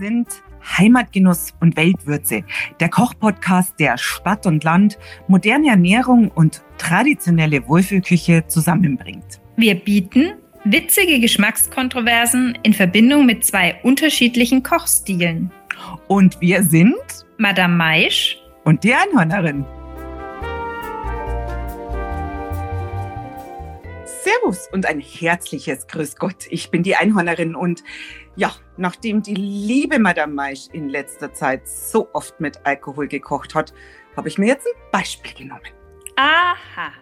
sind Heimatgenuss und Weltwürze, der Kochpodcast, der Stadt und Land, moderne Ernährung und traditionelle Wohlfühlküche zusammenbringt. Wir bieten witzige Geschmackskontroversen in Verbindung mit zwei unterschiedlichen Kochstilen. Und wir sind Madame Maisch und die Einhörnerin. Servus und ein herzliches Grüß Gott. Ich bin die Einhörnerin und ja, nachdem die liebe Madame Maisch in letzter Zeit so oft mit Alkohol gekocht hat, habe ich mir jetzt ein Beispiel genommen. Aha,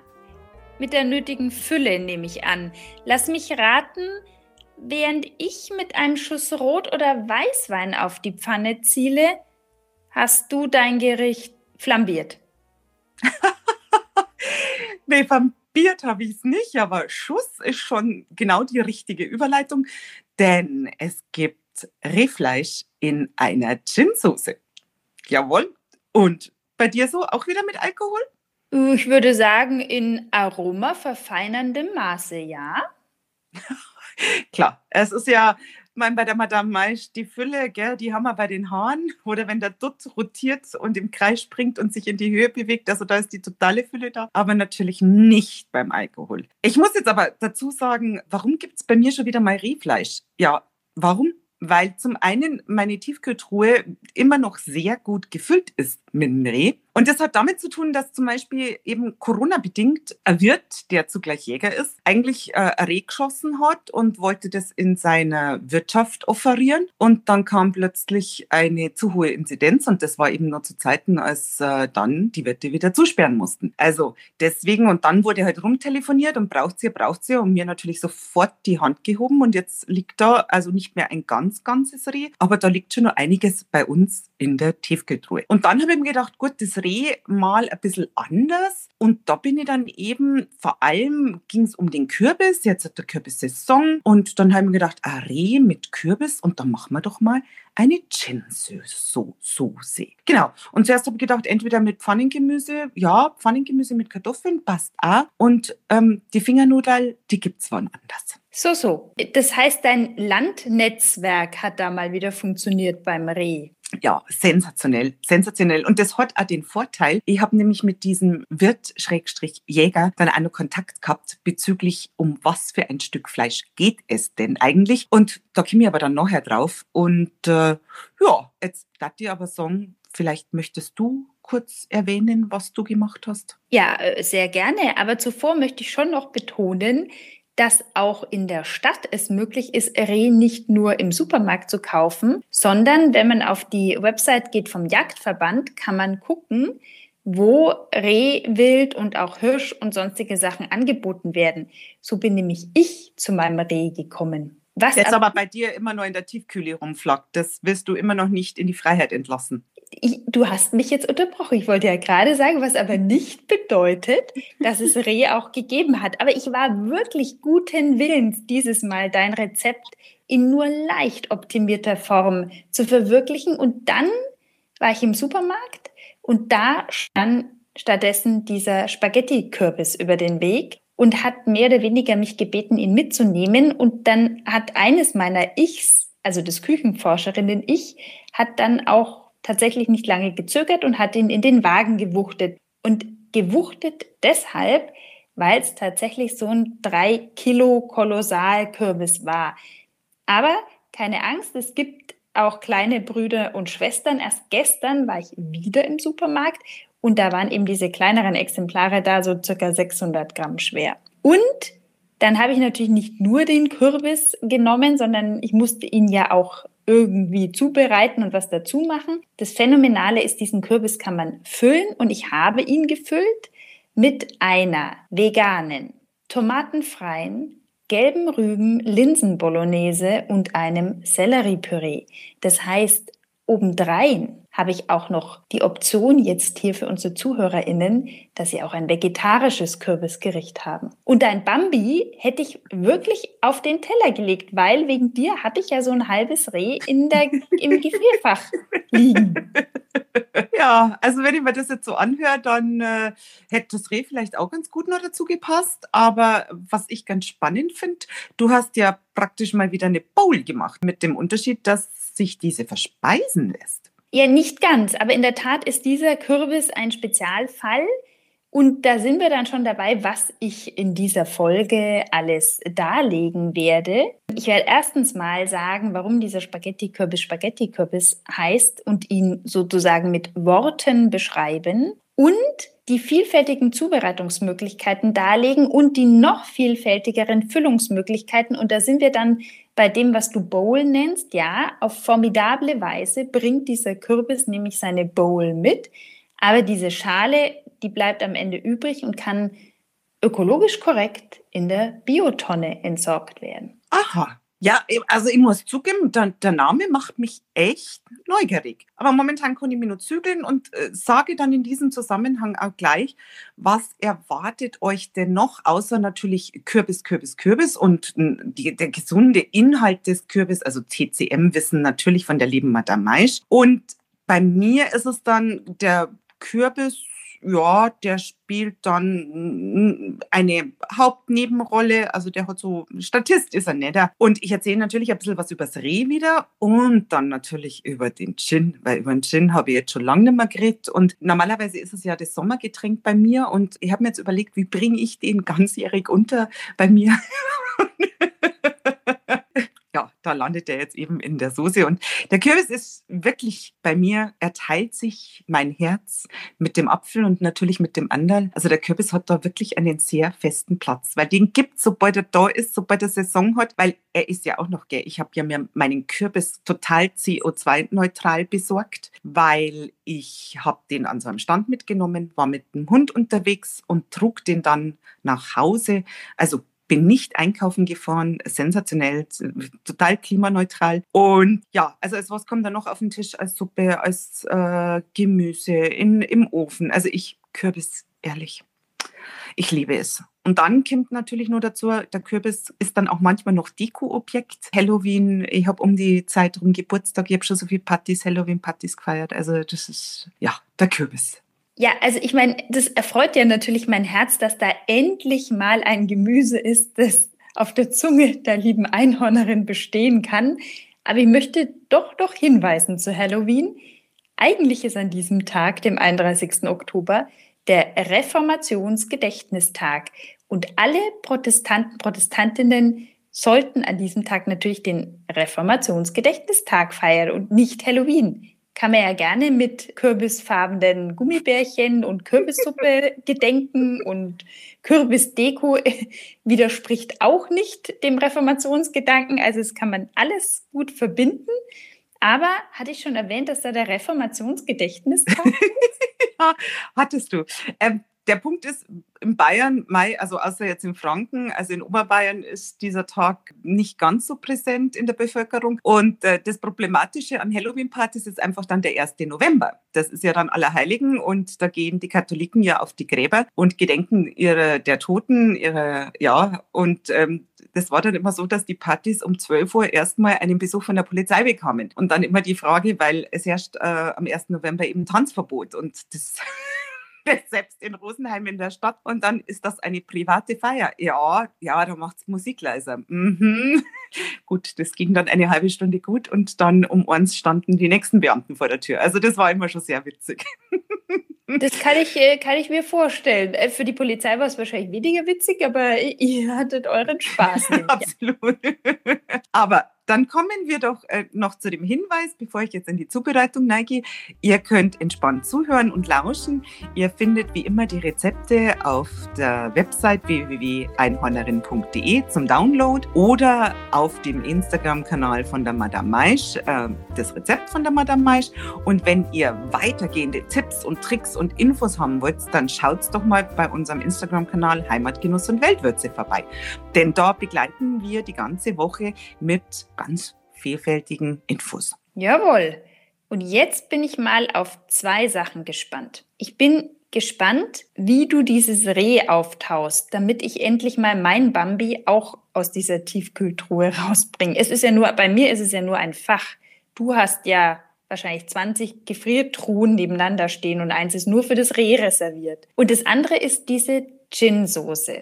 mit der nötigen Fülle nehme ich an. Lass mich raten, während ich mit einem Schuss Rot- oder Weißwein auf die Pfanne ziele, hast du dein Gericht flambiert. Nee, flambiert habe ich es nicht, aber Schuss ist schon genau die richtige Überleitung, denn es gibt Rehfleisch in einer Gin-Soße. Jawohl. Und bei dir so auch wieder mit Alkohol? Ich würde sagen, in aromaverfeinerndem Maße, ja. Klar, es ist ja, bei der Madame Maisch, die Fülle, gell, die haben wir bei den Haaren. Oder wenn der Dutt rotiert und im Kreis springt und sich in die Höhe bewegt, also da ist die totale Fülle da. Aber natürlich nicht beim Alkohol. Ich muss jetzt aber dazu sagen, warum gibt es bei mir schon wieder mal Rehfleisch? Ja, warum? Weil zum einen meine Tiefkühltruhe immer noch sehr gut gefüllt ist mit dem Reh. Und das hat damit zu tun, dass zum Beispiel eben Corona-bedingt ein Wirt, der zugleich Jäger ist, eigentlich ein Reh geschossen hat und wollte das in seiner Wirtschaft offerieren. Und dann kam plötzlich eine zu hohe Inzidenz und das war eben nur zu Zeiten, als dann die Wirte wieder zusperren mussten. Also deswegen, und dann wurde halt rumtelefoniert und braucht's hier und mir natürlich sofort die Hand gehoben und jetzt liegt da also nicht mehr ein ganzes Reh, aber da liegt schon noch einiges bei uns in der Tiefkühltruhe. Und dann habe ich mir gedacht, gut, das Reh mal ein bisschen anders und da bin ich dann eben, vor allem ging es um den Kürbis, jetzt hat der Kürbissaison und dann habe ich mir gedacht, ein Reh mit Kürbis und dann machen wir doch mal eine Gin-Soße. Genau, und zuerst habe ich gedacht, entweder mit Pfannengemüse mit Kartoffeln, passt auch und die Fingernudel, die gibt es wann anders. So. Das heißt, dein Landnetzwerk hat da mal wieder funktioniert beim Reh. Ja, sensationell. Und das hat auch den Vorteil, ich habe nämlich mit diesem Wirt-Jäger dann auch noch Kontakt gehabt bezüglich, um was für ein Stück Fleisch geht es denn eigentlich. Und da komme ich aber dann nachher drauf. Und ja, jetzt darf ich aber sagen, vielleicht möchtest du kurz erwähnen, was du gemacht hast. Ja, sehr gerne. Aber zuvor möchte ich schon noch betonen, dass auch in der Stadt es möglich ist, Reh nicht nur im Supermarkt zu kaufen, sondern wenn man auf die Website geht vom Jagdverband, kann man gucken, wo Reh, Wild und auch Hirsch und sonstige Sachen angeboten werden. So bin nämlich ich zu meinem Reh gekommen. Was jetzt aber bei dir immer nur in der Tiefkühle rumflackt, das wirst du immer noch nicht in die Freiheit entlassen. Du hast mich jetzt unterbrochen. Ich wollte ja gerade sagen, was aber nicht bedeutet, dass es Reh auch gegeben hat. Aber ich war wirklich guten Willens, dieses Mal dein Rezept in nur leicht optimierter Form zu verwirklichen. Und dann war ich im Supermarkt und da stand stattdessen dieser Spaghetti-Kürbis über den Weg und hat mehr oder weniger mich gebeten, ihn mitzunehmen. Und dann hat eines meiner Ichs, also des Küchenforscherinnen-Ich, hat dann auch tatsächlich nicht lange gezögert und hat ihn in den Wagen gewuchtet. Und gewuchtet deshalb, weil es tatsächlich so ein 3-Kilo-Kolossalkürbis war. Aber keine Angst, es gibt auch kleine Brüder und Schwestern. Erst gestern war ich wieder im Supermarkt und da waren eben diese kleineren Exemplare da, so circa 600 Gramm schwer. Und dann habe ich natürlich nicht nur den Kürbis genommen, sondern ich musste ihn ja auch irgendwie zubereiten und was dazu machen. Das Phänomenale ist, diesen Kürbis kann man füllen und ich habe ihn gefüllt mit einer veganen, tomatenfreien, gelben Rüben, Linsenbolognese und einem Selleriepüree. Das heißt, obendrein habe ich auch noch die Option jetzt hier für unsere ZuhörerInnen, dass sie auch ein vegetarisches Kürbisgericht haben. Und ein Bambi hätte ich wirklich auf den Teller gelegt, weil wegen dir hatte ich ja so ein halbes Reh im Gefrierfach liegen. Ja, also wenn ich mir das jetzt so anhöre, dann hätte das Reh vielleicht auch ganz gut noch dazu gepasst. Aber was ich ganz spannend finde, du hast ja praktisch mal wieder eine Bowl gemacht mit dem Unterschied, dass sich diese verspeisen lässt. Ja, nicht ganz, aber in der Tat ist dieser Kürbis ein Spezialfall. Und da sind wir dann schon dabei, was ich in dieser Folge alles darlegen werde. Ich werde erstens mal sagen, warum dieser Spaghetti-Kürbis Spaghetti-Kürbis heißt und ihn sozusagen mit Worten beschreiben und die vielfältigen Zubereitungsmöglichkeiten darlegen und die noch vielfältigeren Füllungsmöglichkeiten. Und da sind wir dann bei dem, was du Bowl nennst. Ja, auf formidable Weise bringt dieser Kürbis nämlich seine Bowl mit, aber diese Schale, die bleibt am Ende übrig und kann ökologisch korrekt in der Biotonne entsorgt werden. Aha, ja, also ich muss zugeben, der Name macht mich echt neugierig. Aber momentan kann ich mich nur zügeln und sage dann in diesem Zusammenhang auch gleich, was erwartet euch denn noch, außer natürlich Kürbis, Kürbis, Kürbis und der gesunde Inhalt des Kürbis, also TCM-Wissen natürlich von der lieben Madame Maisch. Und bei mir ist es dann der Kürbis. Ja, der spielt dann eine Hauptnebenrolle, also der hat so, Statist ist er netter. Und ich erzähle natürlich ein bisschen was über das Reh wieder und dann natürlich über den Gin, weil über den Gin habe ich jetzt schon lange nicht mehr geredet. Und normalerweise ist es ja das Sommergetränk bei mir und ich habe mir jetzt überlegt, wie bringe ich den ganzjährig unter bei mir? Ja, da landet der jetzt eben in der Soße. Und der Kürbis ist wirklich bei mir, er teilt sich mein Herz mit dem Apfel und natürlich mit dem Anderl. Also der Kürbis hat da wirklich einen sehr festen Platz, weil den gibt es, sobald er da ist, sobald er Saison hat, weil er ist ja auch noch, gell, ich habe ja mir meinen Kürbis total CO2-neutral besorgt, weil ich habe den an so einem Stand mitgenommen, war mit dem Hund unterwegs und trug den dann nach Hause, also bin nicht einkaufen gefahren, sensationell, total klimaneutral. Und ja, also als was kommt da noch auf den Tisch? Als Suppe, als Gemüse, im Ofen. Also ich, Kürbis, ehrlich, ich liebe es. Und dann kommt natürlich nur dazu, der Kürbis ist dann auch manchmal noch Deko-Objekt. Halloween, ich habe um die Zeit rum Geburtstag, ich habe schon so viele Partys, Halloween-Partys gefeiert. Also das ist, ja, der Kürbis. Ja, also ich meine, das erfreut ja natürlich mein Herz, dass da endlich mal ein Gemüse ist, das auf der Zunge der lieben Einhörnerin bestehen kann. Aber ich möchte doch hinweisen zu Halloween. Eigentlich ist an diesem Tag, dem 31. Oktober, der Reformationsgedächtnistag. Und alle Protestanten, Protestantinnen sollten an diesem Tag natürlich den Reformationsgedächtnistag feiern und nicht Halloween. Kann man ja gerne mit kürbisfarbenen Gummibärchen und Kürbissuppe gedenken und Kürbisdeko widerspricht auch nicht dem Reformationsgedanken. Also es kann man alles gut verbinden. Aber hatte ich schon erwähnt, dass da der Reformationsgedächtnistag ist? Ja, hattest du. Der Punkt ist, in Bayern, Mai, also außer jetzt in Franken, also in Oberbayern ist dieser Tag nicht ganz so präsent in der Bevölkerung. Und das Problematische an Halloween-Partys ist einfach dann der 1. November. Das ist ja dann Allerheiligen und da gehen die Katholiken ja auf die Gräber und gedenken der Toten. Und das war dann immer so, dass die Partys um 12 Uhr erstmal einen Besuch von der Polizei bekamen. Und dann immer die Frage, weil es herrscht am 1. November eben Tanzverbot und das... selbst in Rosenheim in der Stadt. Und dann ist das eine private Feier. Ja, da macht es Musik leiser. Mhm. Gut, das ging dann eine halbe Stunde gut und dann um eins standen die nächsten Beamten vor der Tür. Also das war immer schon sehr witzig. Das kann ich mir vorstellen. Für die Polizei war es wahrscheinlich weniger witzig, aber ihr hattet euren Spaß. Absolut. Aber dann kommen wir doch noch zu dem Hinweis, bevor ich jetzt in die Zubereitung neige. Ihr könnt entspannt zuhören und lauschen. Ihr findet wie immer die Rezepte auf der Website www.einhornerin.de zum Download oder auf dem Instagram-Kanal von der Madame Maisch, das Rezept von der Madame Maisch. Und wenn ihr weitergehende Tipps und Tricks und Infos haben wollt, dann schaut's doch mal bei unserem Instagram-Kanal Heimatgenuss und Weltwürze vorbei. Denn da begleiten wir die ganze Woche mit ganz vielfältigen Infos. Jawohl. Und jetzt bin ich mal auf zwei Sachen gespannt. Ich bin gespannt, wie du dieses Reh auftaust, damit ich endlich mal mein Bambi auch aus dieser Tiefkühltruhe rausbringe. Bei mir ist es ja nur ein Fach. Du hast ja wahrscheinlich 20 Gefriertruhen nebeneinander stehen und eins ist nur für das Reh reserviert. Und das andere ist diese Gin-Soße.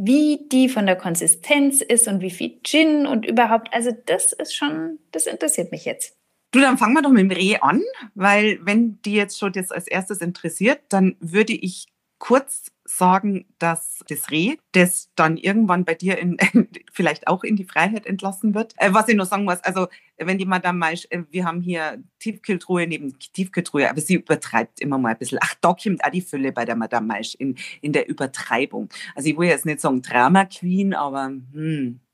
Wie die von der Konsistenz ist und wie viel Gin und überhaupt, also das interessiert mich jetzt. Du, dann fangen wir doch mit dem Reh an, weil wenn die jetzt schon das als erstes interessiert, dann würde ich kurz sagen, dass das Reh, das dann irgendwann bei dir vielleicht auch in die Freiheit entlassen wird. Was ich noch sagen muss, also wenn die Madame Maisch, wir haben hier Tiefkühltruhe neben Tiefkühltruhe, aber sie übertreibt immer mal ein bisschen. Ach, da kommt auch die Fülle bei der Madame Maisch in der Übertreibung. Also ich will jetzt nicht sagen Drama Queen, aber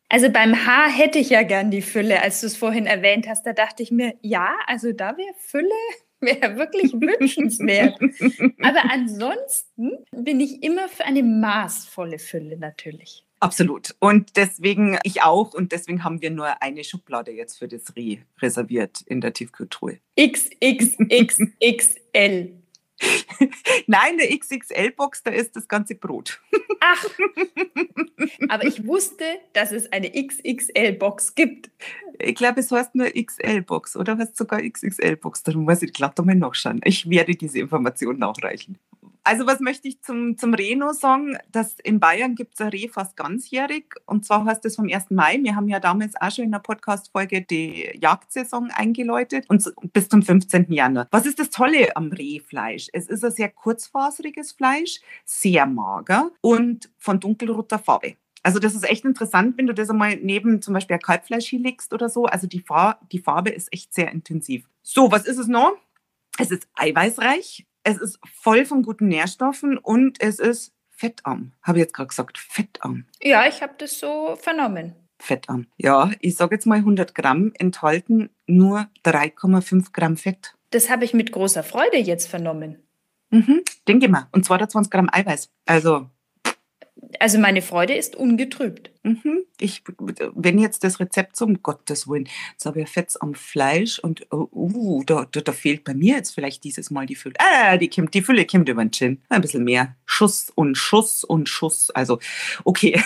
Also beim Haar hätte ich ja gern die Fülle, als du es vorhin erwähnt hast, da dachte ich mir, ja, also da wäre Fülle, wäre wirklich wünschenswert. Aber ansonsten bin ich immer für eine maßvolle Fülle natürlich. Absolut. Und deswegen ich auch. Und deswegen haben wir nur eine Schublade jetzt für das Reh reserviert in der Tiefkühltruhe. XXXXL. Nein, der XXL-Box, da ist das ganze Brot. Ach, aber ich wusste, dass es eine XXL-Box gibt. Ich glaube, es heißt nur XL-Box oder heißt sogar XXL-Box. Darum muss ich glatt einmal nachschauen. Ich werde diese Information nachreichen. Also was möchte ich zum Reh noch sagen? Dass in Bayern gibt es ein Reh fast ganzjährig. Und zwar heißt das vom 1. Mai. Wir haben ja damals auch schon in der Podcast-Folge die Jagdsaison eingeläutet. Und bis zum 15. Januar. Was ist das Tolle am Rehfleisch? Es ist ein sehr kurzfaseriges Fleisch, sehr mager und von dunkelroter Farbe. Also das ist echt interessant, wenn du das einmal neben zum Beispiel ein Kalbfleisch hinlegst oder so. Also die Farbe ist echt sehr intensiv. So, was ist es noch? Es ist eiweißreich. Es ist voll von guten Nährstoffen und es ist fettarm. Habe ich jetzt gerade gesagt, fettarm. Ja, ich habe das so vernommen. Fettarm. Ja, ich sage jetzt mal 100 Gramm enthalten nur 3,5 Gramm Fett. Das habe ich mit großer Freude jetzt vernommen. Mhm, denke mal. Und 22 Gramm Eiweiß. Also meine Freude ist ungetrübt. Mhm. Wenn jetzt das Rezept zum Gottes Willen, jetzt habe ich Fett am Fleisch und da fehlt bei mir jetzt vielleicht dieses Mal die Fülle. Die Fülle kommt über den Gin. Ein bisschen mehr. Schuss und Schuss und Schuss. Also, okay.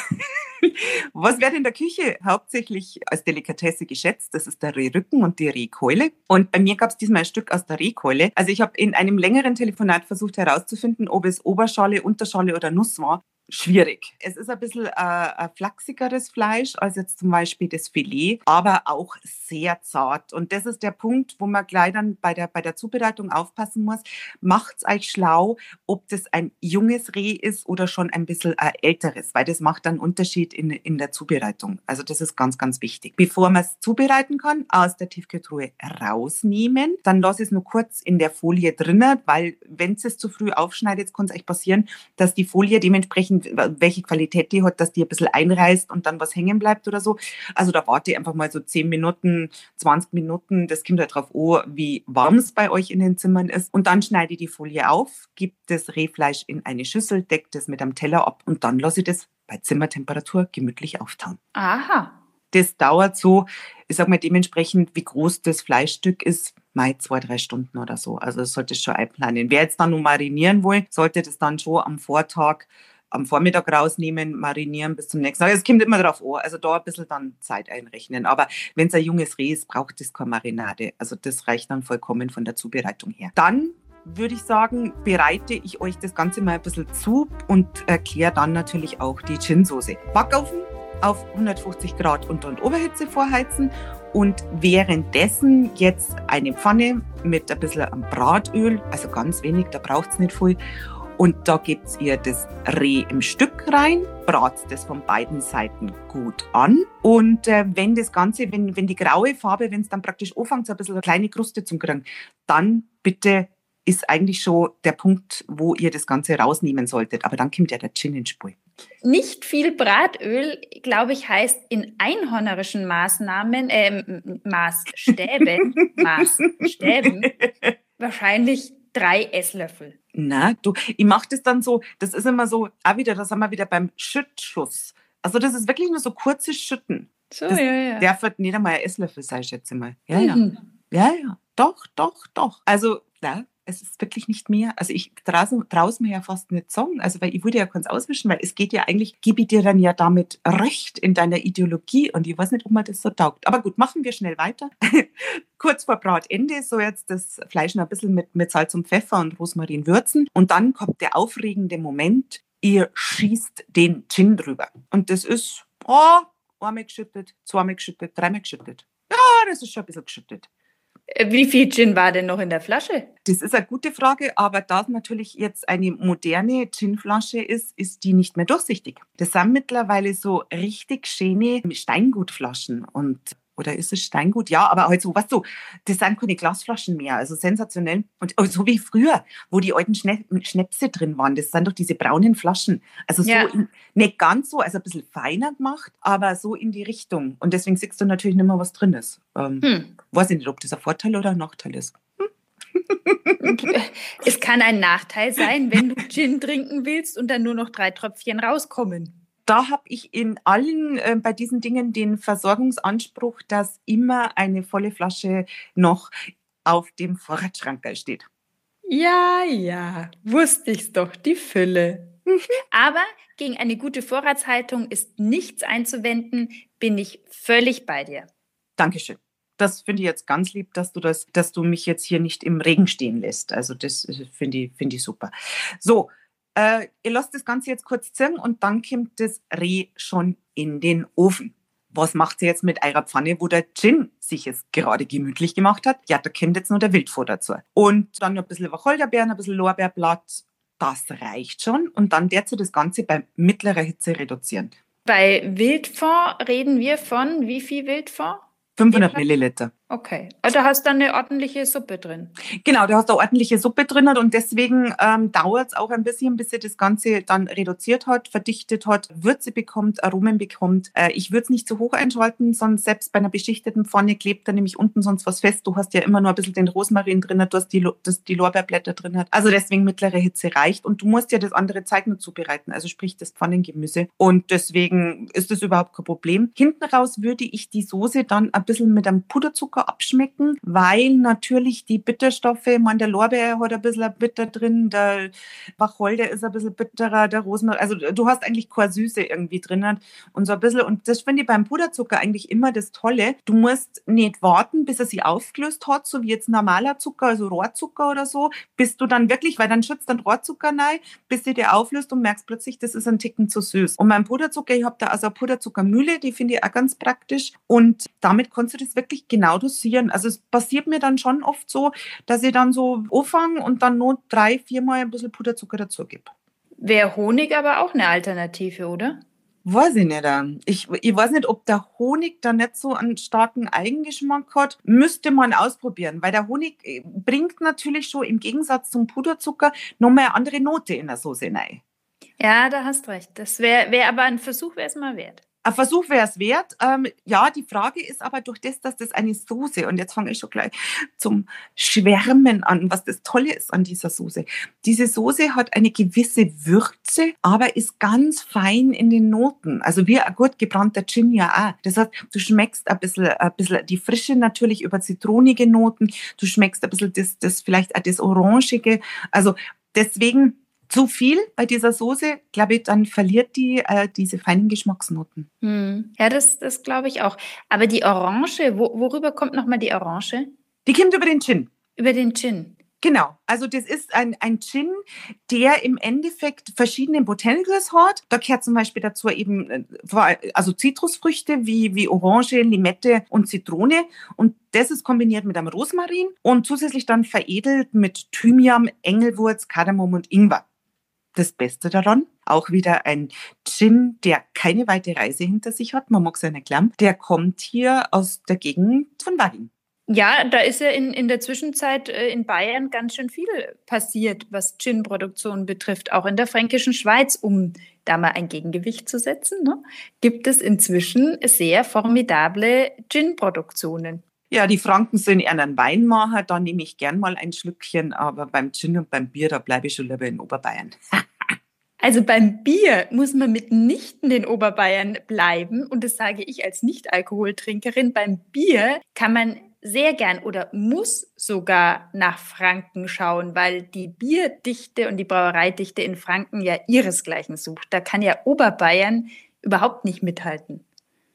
Was wird in der Küche hauptsächlich als Delikatesse geschätzt? Das ist der Rehrücken und die Rehkeule. Und bei mir gab es diesmal ein Stück aus der Rehkeule. Also ich habe in einem längeren Telefonat versucht herauszufinden, ob es Oberschale, Unterschale oder Nuss war. Schwierig. Es ist ein bisschen ein flachsigeres Fleisch als jetzt zum Beispiel das Filet, aber auch sehr zart. Und das ist der Punkt, wo man gleich dann bei der Zubereitung aufpassen muss. Macht's euch schlau, ob das ein junges Reh ist oder schon ein bisschen ein älteres, weil das macht dann Unterschied in der Zubereitung. Also das ist ganz, ganz wichtig. Bevor man es zubereiten kann, aus der Tiefkühltruhe rausnehmen. Dann lasse ich es nur kurz in der Folie drinnen, weil wenn es zu früh aufschneidet, kann es euch passieren, dass die Folie dementsprechend welche Qualität die hat, dass die ein bisschen einreißt und dann was hängen bleibt oder so. Also da warte ich einfach mal so 10 Minuten, 20 Minuten. Das kommt halt drauf an, wie warm es bei euch in den Zimmern ist. Und dann schneide ich die Folie auf, gebe das Rehfleisch in eine Schüssel, decke das mit einem Teller ab und dann lasse ich das bei Zimmertemperatur gemütlich auftauen. Aha. Das dauert so, ich sag mal dementsprechend, wie groß das Fleischstück ist, 2-3 Stunden oder so. Also das sollte schon einplanen. Wer jetzt dann nur marinieren will, sollte das dann schon am Vormittag rausnehmen, marinieren bis zum nächsten Tag. Es kommt immer drauf an. Also da ein bisschen dann Zeit einrechnen. Aber wenn es ein junges Reh ist, braucht es keine Marinade. Also das reicht dann vollkommen von der Zubereitung her. Dann würde ich sagen, bereite ich euch das Ganze mal ein bisschen zu und erkläre dann natürlich auch die Gin-Soße. Backofen auf 150 Grad Unter- und Oberhitze vorheizen und währenddessen jetzt eine Pfanne mit ein bisschen Bratöl, also ganz wenig, da braucht es nicht viel. Und da gebt ihr das Reh im Stück rein, bratet das von beiden Seiten gut an. Und wenn das Ganze, wenn die graue Farbe, wenn es dann praktisch anfängt, so ein bisschen eine kleine Kruste zu kriegen, dann bitte ist eigentlich schon der Punkt, wo ihr das Ganze rausnehmen solltet. Aber dann kommt ja der Gin ins Spiel. Nicht viel Bratöl, glaube ich, heißt in einhörnerischen Maßstäben wahrscheinlich 3 Esslöffel. Na, du, ich mache das dann so, das ist immer so, da sind wir wieder beim Schüttschuss. Also das ist wirklich nur so kurze Schütten. So, das darf nicht einmal ein Esslöffel sein, schätze ich mal. Ja. Doch. Also, na, es ist wirklich nicht mehr. Also ich traue es mir ja fast nicht sagen, also weil ich würde ja ganz auswischen, weil es geht ja eigentlich, gebe ich dir dann ja damit recht in deiner Ideologie und ich weiß nicht, ob mir das so taugt. Aber gut, machen wir schnell weiter. Kurz vor Bratende so jetzt das Fleisch noch ein bisschen mit Salz und Pfeffer und Rosmarin würzen und dann kommt der aufregende Moment, ihr schießt den Gin drüber und das ist einmal geschüttet, zweimal geschüttet, dreimal geschüttet. Ja, das ist schon ein bisschen geschüttet. Wie viel Gin war denn noch in der Flasche? Das ist eine gute Frage, aber da es natürlich jetzt eine moderne Ginflasche ist, ist die nicht mehr durchsichtig. Das sind mittlerweile so richtig schöne Steingutflaschen und oder ist es Steingut? Ja, aber halt so, weißt du, das sind keine Glasflaschen mehr, also sensationell. Und so wie früher, wo die alten Schnäpse drin waren, das sind doch diese braunen Flaschen. Also so, ja. Nicht ganz so, also ein bisschen feiner gemacht, aber so in die Richtung. Und deswegen siehst du natürlich nicht mehr, was drin ist. Weiß ich nicht, ob das ein Vorteil oder ein Nachteil ist. Es kann ein Nachteil sein, wenn du Gin trinken willst und dann nur noch 3 Tröpfchen rauskommen. Da habe ich in allen bei diesen Dingen den Versorgungsanspruch, dass immer eine volle Flasche noch auf dem Vorratsschrank steht. Ja, ja, wusste ich's doch, die Fülle. Aber gegen eine gute Vorratshaltung ist nichts einzuwenden, bin ich völlig bei dir. Dankeschön. Das finde ich jetzt ganz lieb, dass du mich jetzt hier nicht im Regen stehen lässt. Also das finde ich super. So. Ihr lasst das Ganze jetzt kurz ziehen und dann kommt das Reh schon in den Ofen. Was macht ihr jetzt mit eurer Pfanne, wo der Gin sich jetzt gerade gemütlich gemacht hat? Ja, da kommt jetzt noch der Wildfond dazu. Und dann noch ein bisschen Wacholderbeeren, ein bisschen Lorbeerblatt. Das reicht schon. Und dann darfst du das Ganze bei mittlerer Hitze reduzieren. Bei Wildfond reden wir von wie viel Wildfond? 500 Milliliter. Okay, also da hast du eine ordentliche Suppe drin. Genau, da hast du eine ordentliche Suppe drin und deswegen dauert es auch ein bisschen, bis sie das Ganze dann reduziert hat, verdichtet hat, Würze bekommt, Aromen bekommt. Ich würde es nicht zu hoch einschalten, sonst selbst bei einer beschichteten Pfanne klebt da nämlich unten sonst was fest. Du hast ja immer nur ein bisschen den Rosmarin drin, du hast die Lorbeerblätter drin. Also deswegen mittlere Hitze reicht und du musst ja das andere Zeug nur zubereiten, also sprich das Pfannengemüse. Und deswegen ist das überhaupt kein Problem. Hinten raus würde ich die Soße dann ein bisschen mit einem Puderzucker abschmecken, weil natürlich die Bitterstoffe, ich meine, der Lorbeer hat ein bisschen bitter drin, der Wacholder ist ein bisschen bitterer, der Rosmarin, also du hast eigentlich keine Süße irgendwie drin und so ein bisschen, und das finde ich beim Puderzucker eigentlich immer das Tolle, du musst nicht warten, bis er sich aufgelöst hat, so wie jetzt normaler Zucker, also Rohrzucker oder so, bis du dann wirklich, weil dann schützt dann Rohrzucker rein, bis sie dir auflöst und merkst plötzlich, das ist ein Ticken zu süß. Und beim Puderzucker, ich habe da also eine Puderzuckermühle, die finde ich auch ganz praktisch und damit kannst du das wirklich genau dosieren. Also es passiert mir dann schon oft so, dass ich dann so anfange und dann nur 3-4 Mal ein bisschen Puderzucker dazu gebe. Wäre Honig aber auch eine Alternative, oder? Weiß ich nicht. Ich weiß nicht, ob der Honig da nicht so einen starken Eigengeschmack hat. Müsste man ausprobieren, weil der Honig bringt natürlich schon im Gegensatz zum Puderzucker nochmal eine andere Note in der Soße rein. Ja, da hast recht. Das wär aber ein Versuch, wäre es mal wert. Ein Versuch wäre es wert. Ja, die Frage ist aber durch das, dass das eine Soße, und jetzt fange ich schon gleich zum Schwärmen an, was das Tolle ist an dieser Soße. Diese Soße hat eine gewisse Würze, aber ist ganz fein in den Noten. Also wie ein gut gebrannter Gin ja auch. Das heißt, du schmeckst ein bisschen die Frische natürlich über zitronige Noten, du schmeckst ein bisschen das vielleicht auch das Orangige. Also deswegen... Zu viel bei dieser Soße, glaube ich, dann verliert die diese feinen Geschmacksnoten. Ja, das glaube ich auch. Aber die Orange, worüber kommt nochmal die Orange? Die kommt über den Gin. Über den Gin. Genau, also das ist ein Gin, der im Endeffekt verschiedene Botanicals hat. Da gehört zum Beispiel dazu eben also Zitrusfrüchte wie Orange, Limette und Zitrone. Und das ist kombiniert mit einem Rosmarin und zusätzlich dann veredelt mit Thymian, Engelwurz, Kardamom und Ingwer. Das Beste daran, auch wieder ein Gin, der keine weite Reise hinter sich hat, man mag es ja nicht glauben, der kommt hier aus der Gegend von Waging. Ja, da ist ja in der Zwischenzeit in Bayern ganz schön viel passiert, was Gin-Produktion betrifft, auch in der Fränkischen Schweiz, um da mal ein Gegengewicht zu setzen, ne, gibt es inzwischen sehr formidable Gin-Produktionen. Ja, die Franken sind eher ein Weinmacher, da nehme ich gern mal ein Schlückchen, aber beim Gin und beim Bier, da bleibe ich schon lieber in Oberbayern. Also beim Bier muss man mitnichten in Oberbayern bleiben und das sage ich als Nicht-Alkoholtrinkerin. Beim Bier kann man sehr gern oder muss sogar nach Franken schauen, weil die Bierdichte und die Brauereidichte in Franken ja ihresgleichen sucht. Da kann ja Oberbayern überhaupt nicht mithalten.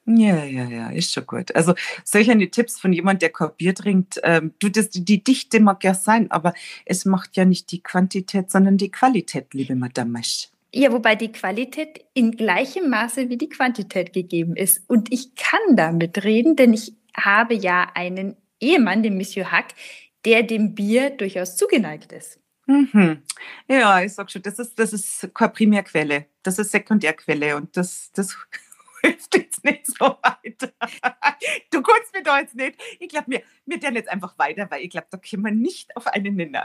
Ja, ist schon gut. Also solche Tipps von jemand, der kein Bier trinkt, die Dichte mag ja sein, aber es macht ja nicht die Quantität, sondern die Qualität, liebe Madame Maisch. Ja, wobei die Qualität in gleichem Maße wie die Quantität gegeben ist. Und ich kann damit reden, denn ich habe ja einen Ehemann, dem Monsieur Hack, der dem Bier durchaus zugeneigt ist. Mhm. Ja, ich sag schon, das ist keine Primärquelle, das ist Sekundärquelle und das hilft jetzt nicht so weiter. Du guckst mir da jetzt nicht. Ich glaube, wir werden jetzt einfach weiter, weil ich glaube, da kommen wir nicht auf einen Nenner.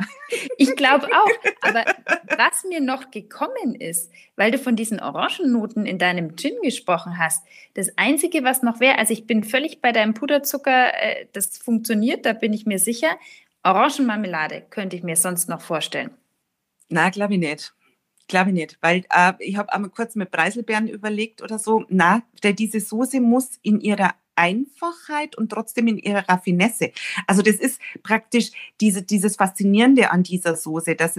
Ich glaube auch. Aber was mir noch gekommen ist, weil du von diesen Orangennoten in deinem Gin gesprochen hast, das Einzige, was noch wäre, also ich bin völlig bei deinem Puderzucker, das funktioniert, da bin ich mir sicher. Orangenmarmelade könnte ich mir sonst noch vorstellen. Na, glaube ich nicht. Glaube ich nicht, weil ich habe einmal kurz mit Preiselbeeren überlegt oder so. Na, diese Soße muss in ihrer Einfachheit und trotzdem in ihrer Raffinesse. Also das ist praktisch dieses Faszinierende an dieser Soße, dass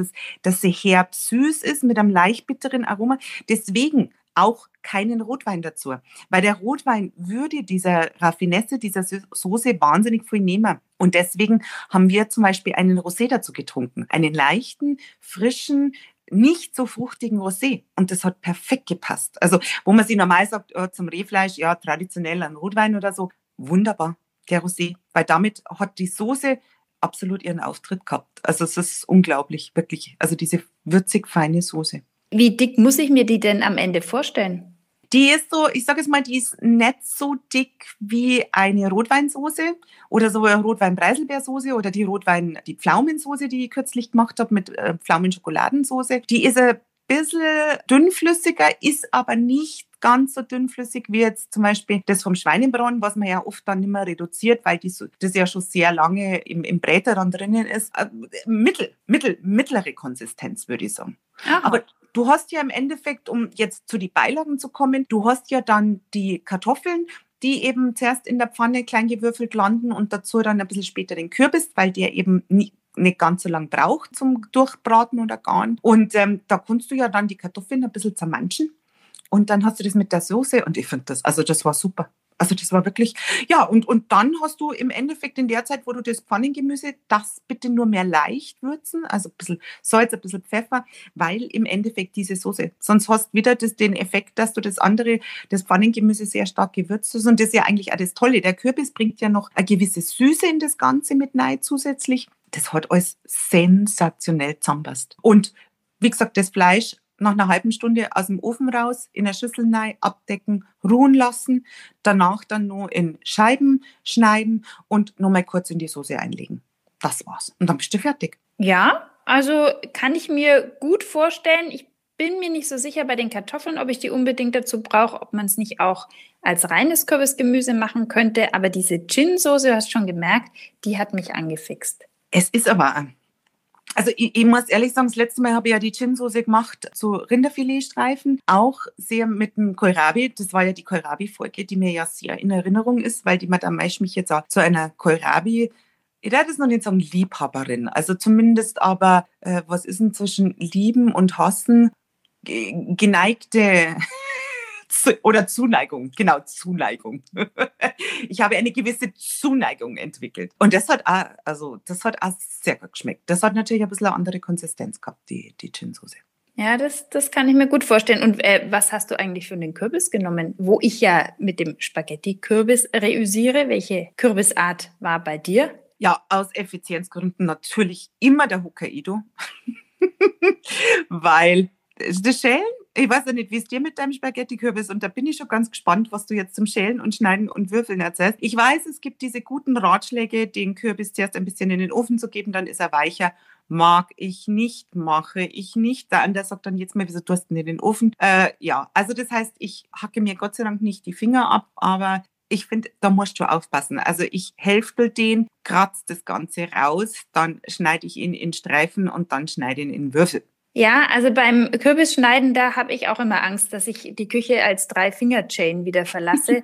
sie herb süß ist mit einem leicht bitteren Aroma. Deswegen auch keinen Rotwein dazu, weil der Rotwein würde dieser Raffinesse, dieser Soße wahnsinnig viel nehmen. Und deswegen haben wir zum Beispiel einen Rosé dazu getrunken, einen leichten, frischen, nicht so fruchtigen Rosé. Und das hat perfekt gepasst. Also, wo man sich normal sagt, zum Rehfleisch, ja, traditionell ein Rotwein oder so, wunderbar, der Rosé. Weil damit hat die Soße absolut ihren Auftritt gehabt. Also, es ist unglaublich, wirklich. Also, diese würzig feine Soße. Wie dick muss ich mir die denn am Ende vorstellen? Die ist so, ich sage es mal, die ist nicht so dick wie eine Rotweinsoße oder so eine Rotwein-Preiselbeersoße oder die Pflaumensoße, die ich kürzlich gemacht habe mit Pflaumenschokoladensoße. Die ist ein bisschen dünnflüssiger, ist aber nicht ganz so dünnflüssig wie jetzt zum Beispiel das vom Schweinebraten, was man ja oft dann nicht mehr reduziert, weil das ja schon sehr lange im Bräter dann drinnen ist. Mittlere Konsistenz, würde ich sagen. Aha. Aber du hast ja im Endeffekt, um jetzt zu den Beilagen zu kommen, du hast ja dann die Kartoffeln, die eben zuerst in der Pfanne klein gewürfelt landen und dazu dann ein bisschen später den Kürbis, weil der eben nicht ganz so lang braucht zum Durchbraten oder Garen. Und da kannst du ja dann die Kartoffeln ein bisschen zermanschen und dann hast du das mit der Soße und ich finde das war super. Also das war wirklich, ja, und dann hast du im Endeffekt in der Zeit, wo du das Pfannengemüse, das bitte nur mehr leicht würzen, also ein bisschen Salz, ein bisschen Pfeffer, weil im Endeffekt diese Soße, sonst hast du wieder den Effekt, dass du das Pfannengemüse sehr stark gewürzt hast und das ist ja eigentlich auch das Tolle. Der Kürbis bringt ja noch eine gewisse Süße in das Ganze mit rein zusätzlich. Das hat alles sensationell zusammenpasst. Und wie gesagt, das Fleisch, nach einer halben Stunde aus dem Ofen raus, in der Schüssel rein, abdecken, ruhen lassen, danach dann nur in Scheiben schneiden und nochmal kurz in die Soße einlegen. Das war's. Und dann bist du fertig. Ja, also kann ich mir gut vorstellen. Ich bin mir nicht so sicher bei den Kartoffeln, ob ich die unbedingt dazu brauche, ob man es nicht auch als reines Kürbisgemüse machen könnte. Aber diese Gin-Soße, du hast schon gemerkt, die hat mich angefixt. Es ist aber... Also ich muss ehrlich sagen, das letzte Mal habe ich ja die Gin-Soße gemacht zu Rinderfiletstreifen, auch sehr mit dem Kohlrabi. Das war ja die Kohlrabi-Folge, die mir ja sehr in Erinnerung ist, weil die Madame Maisch mich jetzt auch zu einer Kohlrabi, ich darf das noch nicht sagen, Liebhaberin. Also zumindest aber, was ist denn zwischen Lieben und Hassen? Geneigte... Oder Zuneigung, genau, Zuneigung. Ich habe eine gewisse Zuneigung entwickelt. Und das hat auch sehr gut geschmeckt. Das hat natürlich ein bisschen eine andere Konsistenz gehabt, die Gin-Soße. Ja, das kann ich mir gut vorstellen. Und was hast du eigentlich für den Kürbis genommen? Wo ich ja mit dem Spaghetti-Kürbis reüssiere. Welche Kürbisart war bei dir? Ja, aus Effizienzgründen natürlich immer der Hokkaido. Weil das Schälen, ich weiß ja nicht, wie es dir mit deinem Spaghetti-Kürbis und da bin ich schon ganz gespannt, was du jetzt zum Schälen und Schneiden und Würfeln erzählst. Ich weiß, es gibt diese guten Ratschläge, den Kürbis zuerst ein bisschen in den Ofen zu geben, dann ist er weicher. Mag ich nicht, mache ich nicht. Der andere sagt dann jetzt mal, wieso tust du denn in den Ofen? Ja, also das heißt, ich hacke mir Gott sei Dank nicht die Finger ab, aber ich finde, da musst du aufpassen. Also ich hälftel den, kratze das Ganze raus, dann schneide ich ihn in Streifen und dann schneide ihn in Würfel. Ja, also beim Kürbisschneiden, da habe ich auch immer Angst, dass ich die Küche als Drei-Finger-Chain wieder verlasse.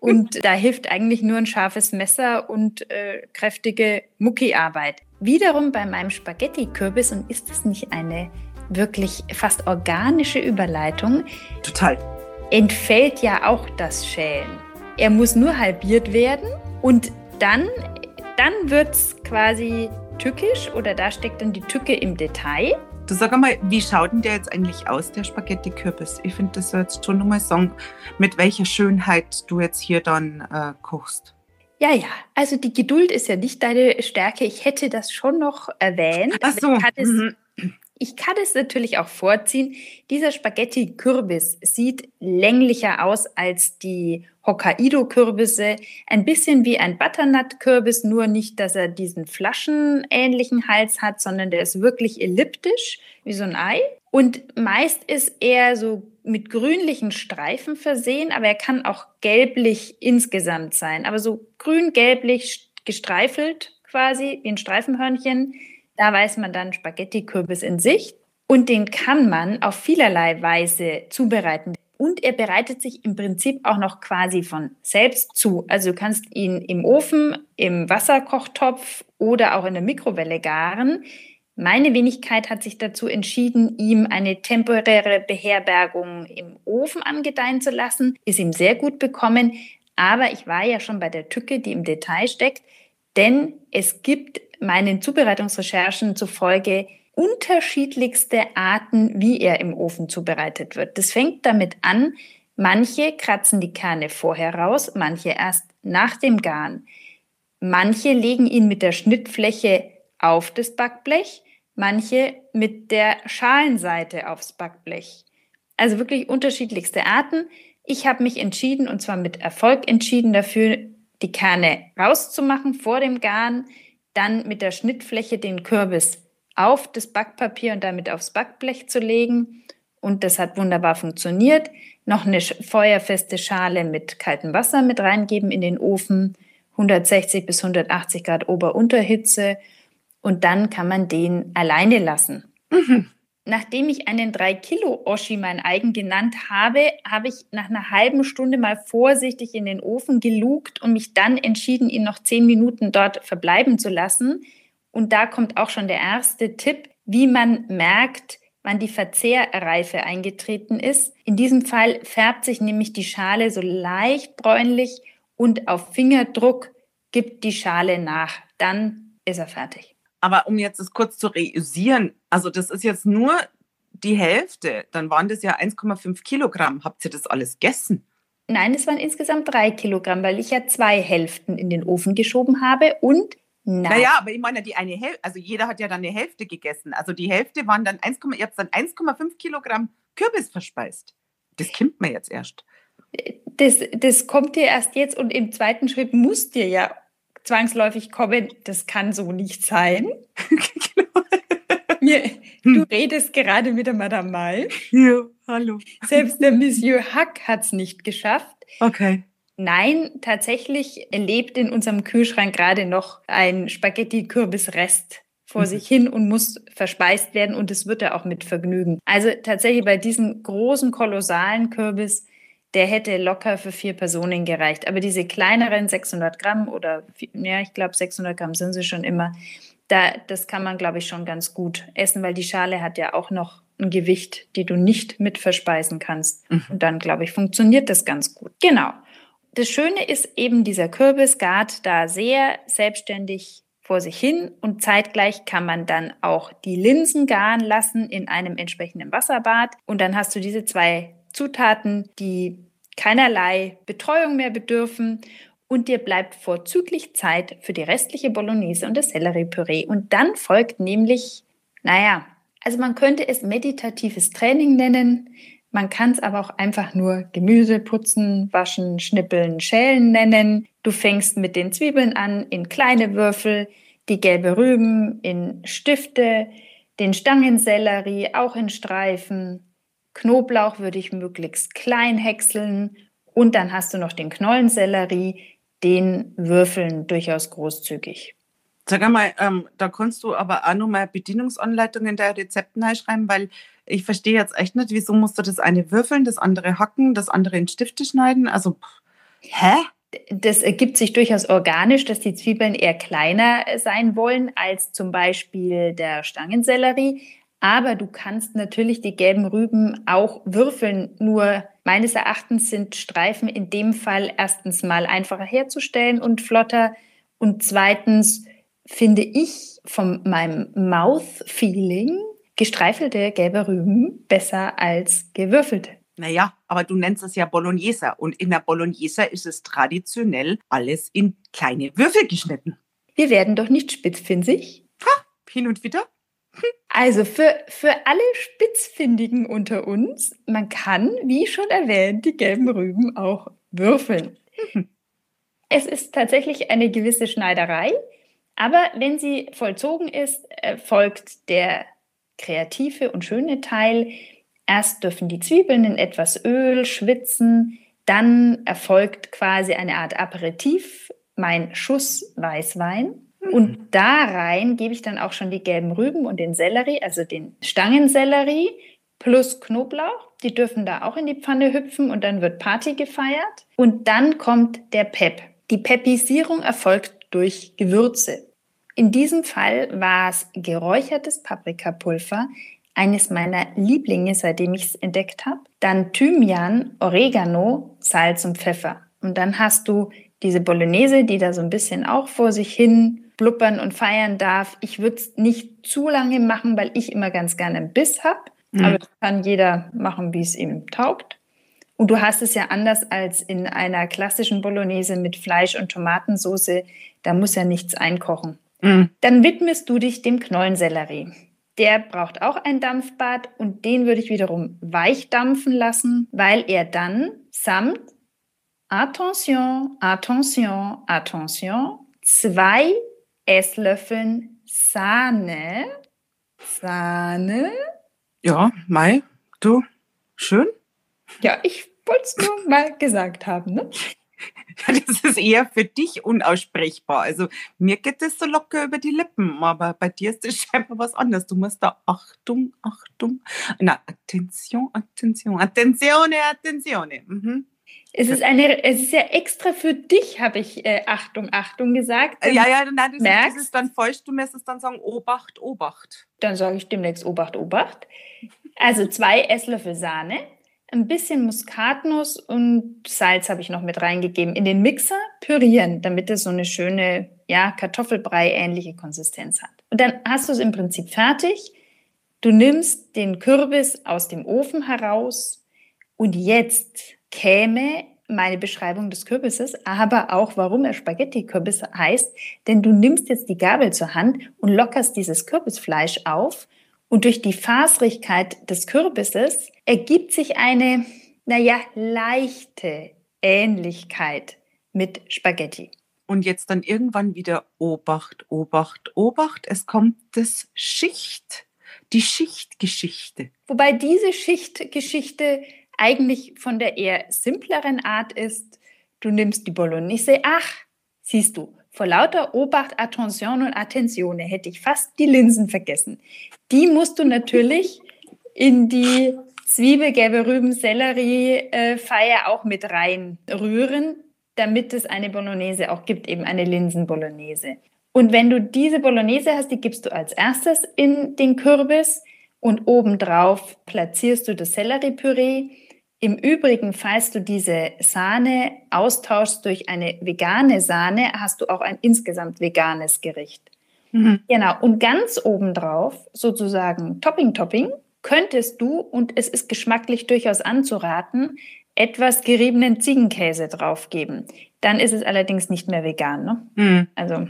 Und da hilft eigentlich nur ein scharfes Messer und kräftige Muckiarbeit. Wiederum bei meinem Spaghetti-Kürbis, und ist das nicht eine wirklich fast organische Überleitung? Total. Entfällt ja auch das Schälen. Er muss nur halbiert werden und dann wird es quasi tückisch oder da steckt dann die Tücke im Detail. Du, sag einmal, wie schaut denn der jetzt eigentlich aus, der Spaghetti-Kürbis? Ich finde, das soll jetzt schon nochmal sagen, mit welcher Schönheit du jetzt hier dann kochst. Ja, also die Geduld ist ja nicht deine Stärke. Ich hätte das schon noch erwähnt. Ach so. Ich kann es natürlich auch vorziehen. Dieser Spaghetti-Kürbis sieht länglicher aus als die Hokkaido-Kürbisse. Ein bisschen wie ein Butternut-Kürbis, nur nicht, dass er diesen flaschenähnlichen Hals hat, sondern der ist wirklich elliptisch, wie so ein Ei. Und meist ist er so mit grünlichen Streifen versehen, aber er kann auch gelblich insgesamt sein. Aber so grün-gelblich gestreifelt quasi, wie ein Streifenhörnchen. Da weiß man dann Spaghetti-Kürbis in Sicht und den kann man auf vielerlei Weise zubereiten. Und er bereitet sich im Prinzip auch noch quasi von selbst zu. Also du kannst ihn im Ofen, im Wasserkochtopf oder auch in der Mikrowelle garen. Meine Wenigkeit hat sich dazu entschieden, ihm eine temporäre Beherbergung im Ofen angedeihen zu lassen. Ist ihm sehr gut bekommen, aber ich war ja schon bei der Tücke, die im Detail steckt, denn es gibt meinen Zubereitungsrecherchen zufolge unterschiedlichste Arten, wie er im Ofen zubereitet wird. Das fängt damit an, manche kratzen die Kerne vorher raus, manche erst nach dem Garen. Manche legen ihn mit der Schnittfläche auf das Backblech, manche mit der Schalenseite aufs Backblech. Also wirklich unterschiedlichste Arten. Ich habe mich entschieden, und zwar mit Erfolg entschieden dafür, die Kerne rauszumachen vor dem Garen, dann mit der Schnittfläche den Kürbis auf das Backpapier und damit aufs Backblech zu legen. Und das hat wunderbar funktioniert. Noch eine feuerfeste Schale mit kaltem Wasser mit reingeben in den Ofen, 160 bis 180 Grad Ober-Unterhitze. Und dann kann man den alleine lassen. Mhm. Nachdem ich einen 3-Kilo-Oshi, mein eigen genannt habe, habe ich nach einer halben Stunde mal vorsichtig in den Ofen gelugt und mich dann entschieden, ihn noch 10 Minuten dort verbleiben zu lassen. Und da kommt auch schon der erste Tipp, wie man merkt, wann die Verzehrreife eingetreten ist. In diesem Fall färbt sich nämlich die Schale so leicht bräunlich und auf Fingerdruck gibt die Schale nach. Dann ist er fertig. Aber um jetzt das kurz zu reüssieren, also das ist jetzt nur die Hälfte, dann waren das ja 1,5 Kilogramm. Habt ihr das alles gegessen? Nein, es waren insgesamt 3 Kilogramm, weil ich ja 2 Hälften in den Ofen geschoben habe und... Naja, aber ich meine, die eine Hälfte, also jeder hat ja dann eine Hälfte gegessen. Also die Hälfte waren dann, ihr habt dann 1,5 Kilogramm Kürbis verspeist. Das kommt mir jetzt erst. Das kommt dir erst jetzt und im zweiten Schritt musst dir ja zwangsläufig kommen, das kann so nicht sein. Genau. Du redest gerade mit der Madame Maisch. Ja, hallo. Selbst der Monsieur Hack hat es nicht geschafft. Okay. Nein, tatsächlich lebt in unserem Kühlschrank gerade noch ein Spaghetti-Kürbis-Rest vor sich hin und muss verspeist werden und es wird er auch mit Vergnügen. Also tatsächlich bei diesem großen, kolossalen Kürbis, der hätte locker für 4 Personen gereicht. Aber diese kleineren 600 Gramm oder, ja, ich glaube 600 Gramm sind sie schon immer, das kann man, glaube ich, schon ganz gut essen, weil die Schale hat ja auch noch ein Gewicht, die du nicht mit verspeisen kannst. Und dann, glaube ich, funktioniert das ganz gut. Genau. Das Schöne ist eben, dieser Kürbis gart da sehr selbstständig vor sich hin und zeitgleich kann man dann auch die Linsen garen lassen in einem entsprechenden Wasserbad und dann hast du diese 2 Zutaten, die keinerlei Betreuung mehr bedürfen und dir bleibt vorzüglich Zeit für die restliche Bolognese und das Selleriepüree. Und dann folgt nämlich, also man könnte es meditatives Training nennen, man kann es aber auch einfach nur Gemüse putzen, waschen, schnippeln, schälen nennen. Du fängst mit den Zwiebeln an in kleine Würfel, die gelbe Rüben in Stifte, den Stangensellerie auch in Streifen. Knoblauch würde ich möglichst klein häckseln und dann hast du noch den Knollensellerie, den Würfeln durchaus großzügig. Sag mal, da kannst du aber auch nochmal Bedienungsanleitungen der Rezepten reinschreiben, weil ich verstehe jetzt echt nicht, wieso musst du das eine würfeln, das andere hacken, das andere in Stifte schneiden, also hä? Das ergibt sich durchaus organisch, dass die Zwiebeln eher kleiner sein wollen als zum Beispiel der Stangensellerie. Aber du kannst natürlich die gelben Rüben auch würfeln, nur meines Erachtens sind Streifen in dem Fall erstens mal einfacher herzustellen und flotter und zweitens finde ich von meinem Mouth-Feeling gestreifelte gelbe Rüben besser als gewürfelte. Naja, aber du nennst es ja Bolognese und in der Bolognese ist es traditionell alles in kleine Würfel geschnitten. Wir werden doch nicht spitzfindig. Ha, hin und wieder. Also für alle Spitzfindigen unter uns, man kann, wie schon erwähnt, die gelben Rüben auch würfeln. Es ist tatsächlich eine gewisse Schneiderei, aber wenn sie vollzogen ist, folgt der kreative und schöne Teil. Erst dürfen die Zwiebeln in etwas Öl schwitzen, dann erfolgt quasi eine Art Aperitif, mein Schuss Weißwein. Und da rein gebe ich dann auch schon die gelben Rüben und den Sellerie, also den Stangensellerie plus Knoblauch. Die dürfen da auch in die Pfanne hüpfen und dann wird Party gefeiert. Und dann kommt der Pep. Die Pepisierung erfolgt durch Gewürze. In diesem Fall war es geräuchertes Paprikapulver, eines meiner Lieblinge, seitdem ich es entdeckt habe. Dann Thymian, Oregano, Salz und Pfeffer. Und dann hast du diese Bolognese, die da so ein bisschen auch vor sich hin blubbern und feiern darf. Ich würde es nicht zu lange machen, weil ich immer ganz gerne einen Biss habe. Mhm. Aber das kann jeder machen, wie es ihm taugt. Und du hast es ja anders als in einer klassischen Bolognese mit Fleisch und Tomatensauce. Da muss ja nichts einkochen. Mhm. Dann widmest du dich dem Knollensellerie. Der braucht auch ein Dampfbad und den würde ich wiederum weich dampfen lassen, weil er dann samt, Attention, Attention, Attention, 2 Esslöffeln Sahne. Ja, Mai, du, schön. Ja, ich wollte es nur mal gesagt haben, ne? Das ist eher für dich unaussprechbar. Also mir geht das so locker über die Lippen, aber bei dir ist das scheinbar was anderes. Du musst da Achtung, na, Attenzione. Mhm. Es ist ja extra für dich, habe ich Achtung gesagt. Ja, nein, das ist dann falsch. Du müsstest dann sagen Obacht. Dann sage ich demnächst Obacht. Also 2 Esslöffel Sahne. Ein bisschen Muskatnuss und Salz habe ich noch mit reingegeben. In den Mixer pürieren, damit es so eine schöne, ja, Kartoffelbrei-ähnliche Konsistenz hat. Und dann hast du es im Prinzip fertig. Du nimmst den Kürbis aus dem Ofen heraus und jetzt käme meine Beschreibung des Kürbisses, aber auch warum er Spaghetti-Kürbis heißt, denn du nimmst jetzt die Gabel zur Hand und lockerst dieses Kürbisfleisch auf. Und durch die Faserigkeit des Kürbisses ergibt sich eine, leichte Ähnlichkeit mit Spaghetti. Und jetzt dann irgendwann wieder Obacht. Es kommt das Schichtgeschichte. Wobei diese Schichtgeschichte eigentlich von der eher simpleren Art ist. Du nimmst die Bolognese. Ach, siehst du. Vor lauter Obacht, Attention und Attenzione hätte ich fast die Linsen vergessen. Die musst du natürlich in die Zwiebel, gelbe Rüben, Sellerie-Feier auch mit reinrühren, damit es eine Bolognese auch gibt, eben eine Linsen-Bolognese. Und wenn du diese Bolognese hast, die gibst du als erstes in den Kürbis und obendrauf platzierst du das Sellerie-Püree. Im Übrigen, falls du diese Sahne austauschst durch eine vegane Sahne, hast du auch ein insgesamt veganes Gericht. Mhm. Genau, und ganz obendrauf, sozusagen Topping, könntest du, und es ist geschmacklich durchaus anzuraten, etwas geriebenen Ziegenkäse draufgeben. Dann ist es allerdings nicht mehr vegan, ne? Mhm. Also,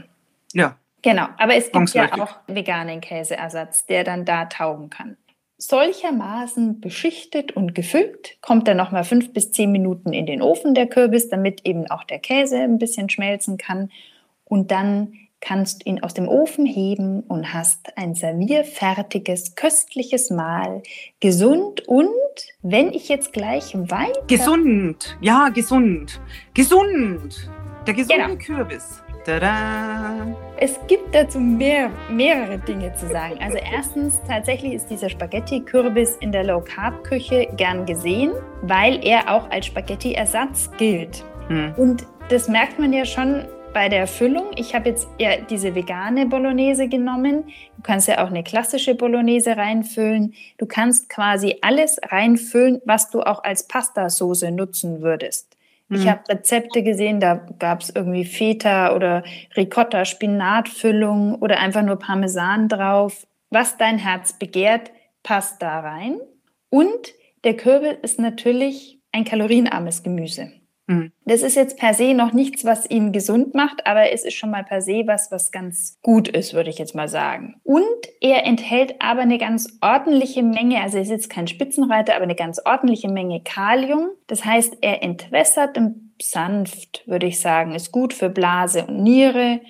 ja. Genau, aber es gibt ja auch veganen Käseersatz, der dann da taugen kann. Solchermaßen beschichtet und gefüllt, kommt dann nochmal 5 bis 10 Minuten in den Ofen der Kürbis, damit eben auch der Käse ein bisschen schmelzen kann. Und dann kannst du ihn aus dem Ofen heben und hast ein servierfertiges, köstliches Mahl. Gesund und, wenn ich jetzt gleich weiter... Gesund. Der gesunde Kürbis. Tada. Es gibt dazu mehrere Dinge zu sagen. Also erstens, tatsächlich ist dieser Spaghetti-Kürbis in der Low-Carb-Küche gern gesehen, weil er auch als Spaghetti-Ersatz gilt. Und das merkt man ja schon bei der Füllung. Ich habe jetzt eher diese vegane Bolognese genommen. Du kannst ja auch eine klassische Bolognese reinfüllen. Du kannst quasi alles reinfüllen, was du auch als Pasta-Soße nutzen würdest. Ich habe Rezepte gesehen, da gab es irgendwie Feta oder Ricotta, Spinatfüllung oder einfach nur Parmesan drauf. Was dein Herz begehrt, passt da rein. Und der Kürbis ist natürlich ein kalorienarmes Gemüse. Das ist jetzt per se noch nichts, was ihn gesund macht, aber es ist schon mal per se was ganz gut ist, würde ich jetzt mal sagen. Und er enthält aber eine ganz ordentliche Menge, also er ist jetzt kein Spitzenreiter, aber eine ganz ordentliche Menge Kalium. Das heißt, er entwässert und sanft, würde ich sagen, ist gut für Blase und Niere.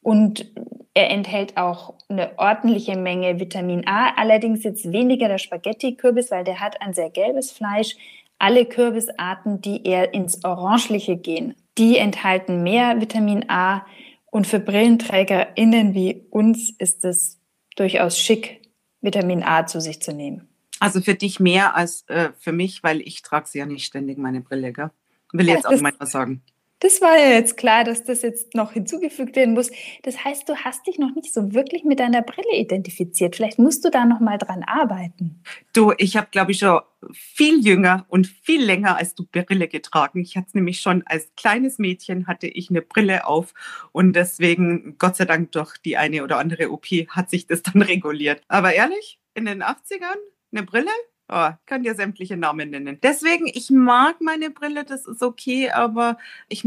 Und er enthält auch eine ordentliche Menge Vitamin A, allerdings jetzt weniger der Spaghetti-Kürbis, weil der hat ein sehr gelbes Fleisch. Alle Kürbisarten, die eher ins Orangeliche gehen, die enthalten mehr Vitamin A. Und für BrillenträgerInnen wie uns ist es durchaus schick, Vitamin A zu sich zu nehmen. Also für dich mehr als für mich, weil ich trage sie ja nicht ständig, meine Brille, gell? Will jetzt auch mal was sagen. Das war ja jetzt klar, dass das jetzt noch hinzugefügt werden muss. Das heißt, du hast dich noch nicht so wirklich mit deiner Brille identifiziert. Vielleicht musst du da noch mal dran arbeiten. Du, ich habe, glaube ich, schon viel jünger und viel länger als du Brille getragen. Ich hatte es nämlich schon als kleines Mädchen, hatte ich eine Brille auf. Und deswegen, Gott sei Dank, durch die eine oder andere OP hat sich das dann reguliert. Aber ehrlich, in den 80ern eine Brille? Oh, kann dir sämtliche Namen nennen. Deswegen, ich mag meine Brille, das ist okay, aber ich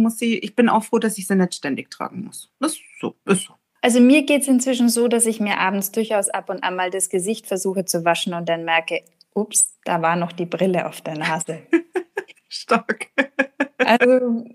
bin auch froh, dass ich sie nicht ständig tragen muss. Das ist so, ist so. Also mir geht es inzwischen so, dass ich mir abends durchaus ab und an mal das Gesicht versuche zu waschen und dann merke, ups, da war noch die Brille auf der Nase. Stark. Also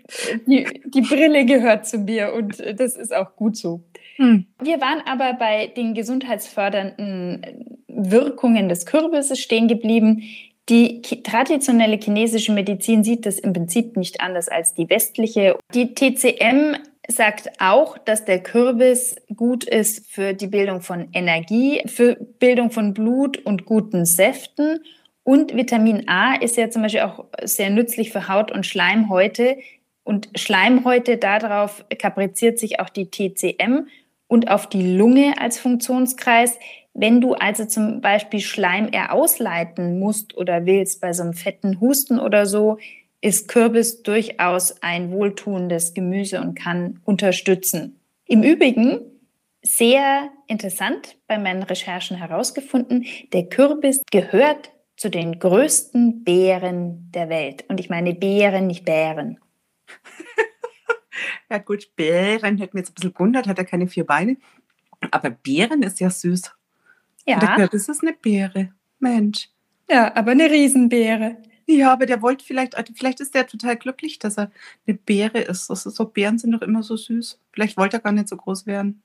die Brille gehört zu mir und das ist auch gut so. Wir waren aber bei den gesundheitsfördernden Wirkungen des Kürbisses stehen geblieben. Die traditionelle chinesische Medizin sieht das im Prinzip nicht anders als die westliche. Die TCM sagt auch, dass der Kürbis gut ist für die Bildung von Energie, für Bildung von Blut und guten Säften. Und Vitamin A ist ja zum Beispiel auch sehr nützlich für Haut- und Schleimhäute. Und Schleimhäute, darauf kapriziert sich auch die TCM und auf die Lunge als Funktionskreis. Wenn du also zum Beispiel Schleim eher ausleiten musst oder willst bei so einem fetten Husten oder so, ist Kürbis durchaus ein wohltuendes Gemüse und kann unterstützen. Im Übrigen, sehr interessant, bei meinen Recherchen herausgefunden, der Kürbis gehört zu den größten Beeren der Welt. Und ich meine Beeren, nicht Bären. Ja gut, Bären hätten wir jetzt ein bisschen gewundert, hat er keine 4 Beine. Aber Bären ist ja süß. Ja. Und der Kürbis ist eine Beere. Mensch. Ja, aber eine Riesenbeere. Ja, aber der wollte vielleicht ist der total glücklich, dass er eine Beere ist. Das ist so, Beeren sind doch immer so süß. Vielleicht wollte er gar nicht so groß werden.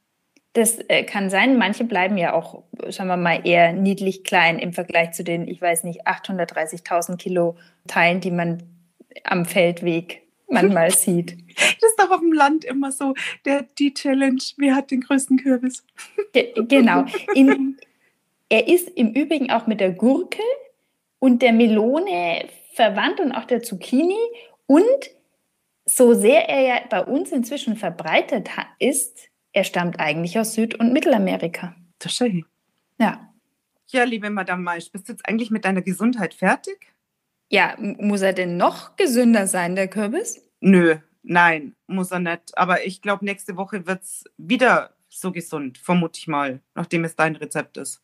Das kann sein. Manche bleiben ja auch, sagen wir mal, eher niedlich klein im Vergleich zu den, ich weiß nicht, 830.000 Kilo Teilen, die man am Feldweg manchmal sieht. Das ist doch auf dem Land immer so, die Challenge, wer hat den größten Kürbis? Genau. Er ist im Übrigen auch mit der Gurke und der Melone verwandt und auch der Zucchini. Und so sehr er ja bei uns inzwischen verbreitet ist, er stammt eigentlich aus Süd- und Mittelamerika. Das ist schön. Ja. Ja, liebe Madame Maisch, bist du jetzt eigentlich mit deiner Gesundheit fertig? Ja, muss er denn noch gesünder sein, der Kürbis? Nein, muss er nicht. Aber ich glaube, nächste Woche wird es wieder so gesund, vermute ich mal, nachdem es dein Rezept ist.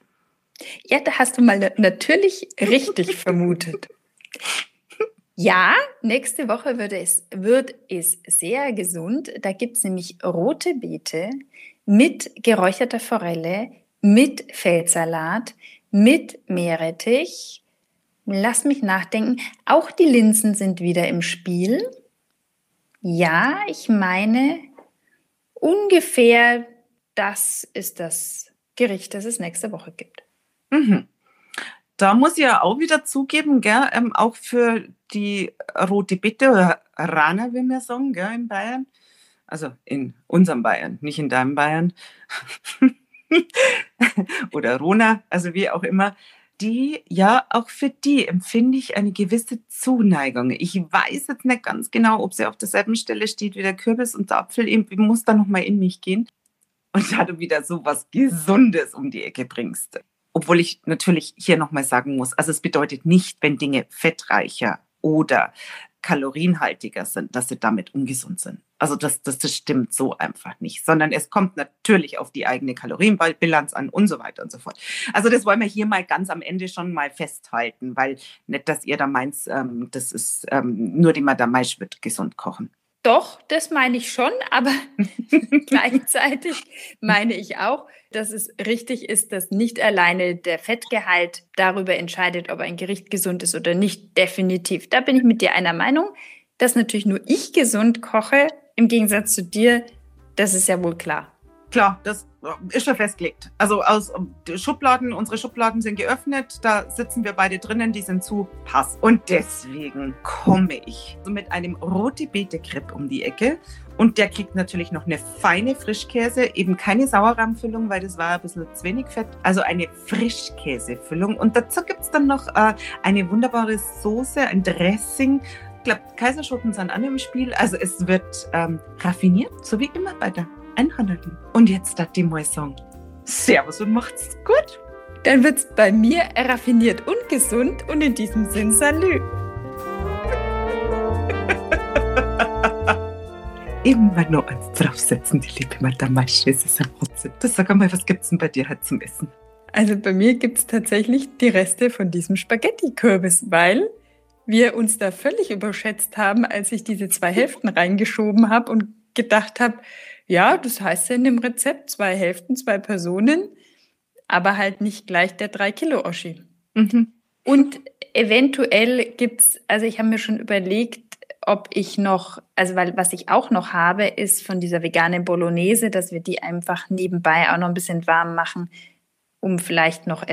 Ja, da hast du mal natürlich richtig vermutet. Ja, nächste Woche wird es sehr gesund. Da gibt es nämlich rote Beete mit geräucherter Forelle, mit Feldsalat, mit Meerrettich. Lass mich nachdenken. Auch die Linsen sind wieder im Spiel. Ja, ich meine, ungefähr das ist das Gericht, das es nächste Woche gibt. Mhm. Da muss ich ja auch wieder zugeben, gell? Auch für die rote Beete oder Rana, wie wir sagen, gell, in Bayern. Also in unserem Bayern, nicht in deinem Bayern. Oder Rona, also wie auch immer. Auch für die empfinde ich eine gewisse Zuneigung. Ich weiß jetzt nicht ganz genau, ob sie auf derselben Stelle steht wie der Kürbis und der Apfel. Ich muss da nochmal in mich gehen. Und da du wieder so was Gesundes um die Ecke bringst. Obwohl ich natürlich hier nochmal sagen muss, also es bedeutet nicht, wenn Dinge fettreicher oder kalorienhaltiger sind, dass sie damit ungesund sind. Also das stimmt so einfach nicht, sondern es kommt natürlich auf die eigene Kalorienbilanz an und so weiter und so fort. Also das wollen wir hier mal ganz am Ende schon mal festhalten, weil nicht, dass ihr da meint, das ist nur die Madame Maisch wird gesund kochen. Doch, das meine ich schon, aber gleichzeitig meine ich auch, dass es richtig ist, dass nicht alleine der Fettgehalt darüber entscheidet, ob ein Gericht gesund ist oder nicht, definitiv. Da bin ich mit dir einer Meinung, dass natürlich nur ich gesund koche, im Gegensatz zu dir, das ist ja wohl klar. Klar, das ist schon festgelegt. Also aus Schubladen, unsere Schubladen sind geöffnet, da sitzen wir beide drinnen, die sind zu, passt. Und deswegen komme ich mit einem Rote-Bete-Crepe um die Ecke und der kriegt natürlich noch eine feine Frischkäse, eben keine Sauerrahmfüllung, weil das war ein bisschen zu wenig Fett, also eine Frischkäsefüllung. Und dazu gibt es dann noch eine wunderbare Soße, ein Dressing. Ich glaube, Kaiserschoten sind an im Spiel, also es wird raffiniert, so wie immer bei der Einhörnerin. Und jetzt hat die Moisson. Servus und macht's gut. Dann wird's bei mir raffiniert und gesund und in diesem Sinn Salü. Immer noch eins draufsetzen, die liebe Madame Maisch, das ist ein Wahnsinn. Das sag mal, was gibt's denn bei dir halt zum Essen? Also bei mir gibt's tatsächlich die Reste von diesem Spaghetti-Kürbis, weil wir uns da völlig überschätzt haben, als ich diese zwei Hälften reingeschoben habe und gedacht habe, ja, das heißt ja in dem Rezept 2 Hälften, 2 Personen, aber halt nicht gleich der 3-Kilo-Oschi. Mhm. Und eventuell gibt's, also ich habe mir schon überlegt, ob ich noch, also weil was ich auch noch habe, ist von dieser veganen Bolognese, dass wir die einfach nebenbei auch noch ein bisschen warm machen, um vielleicht noch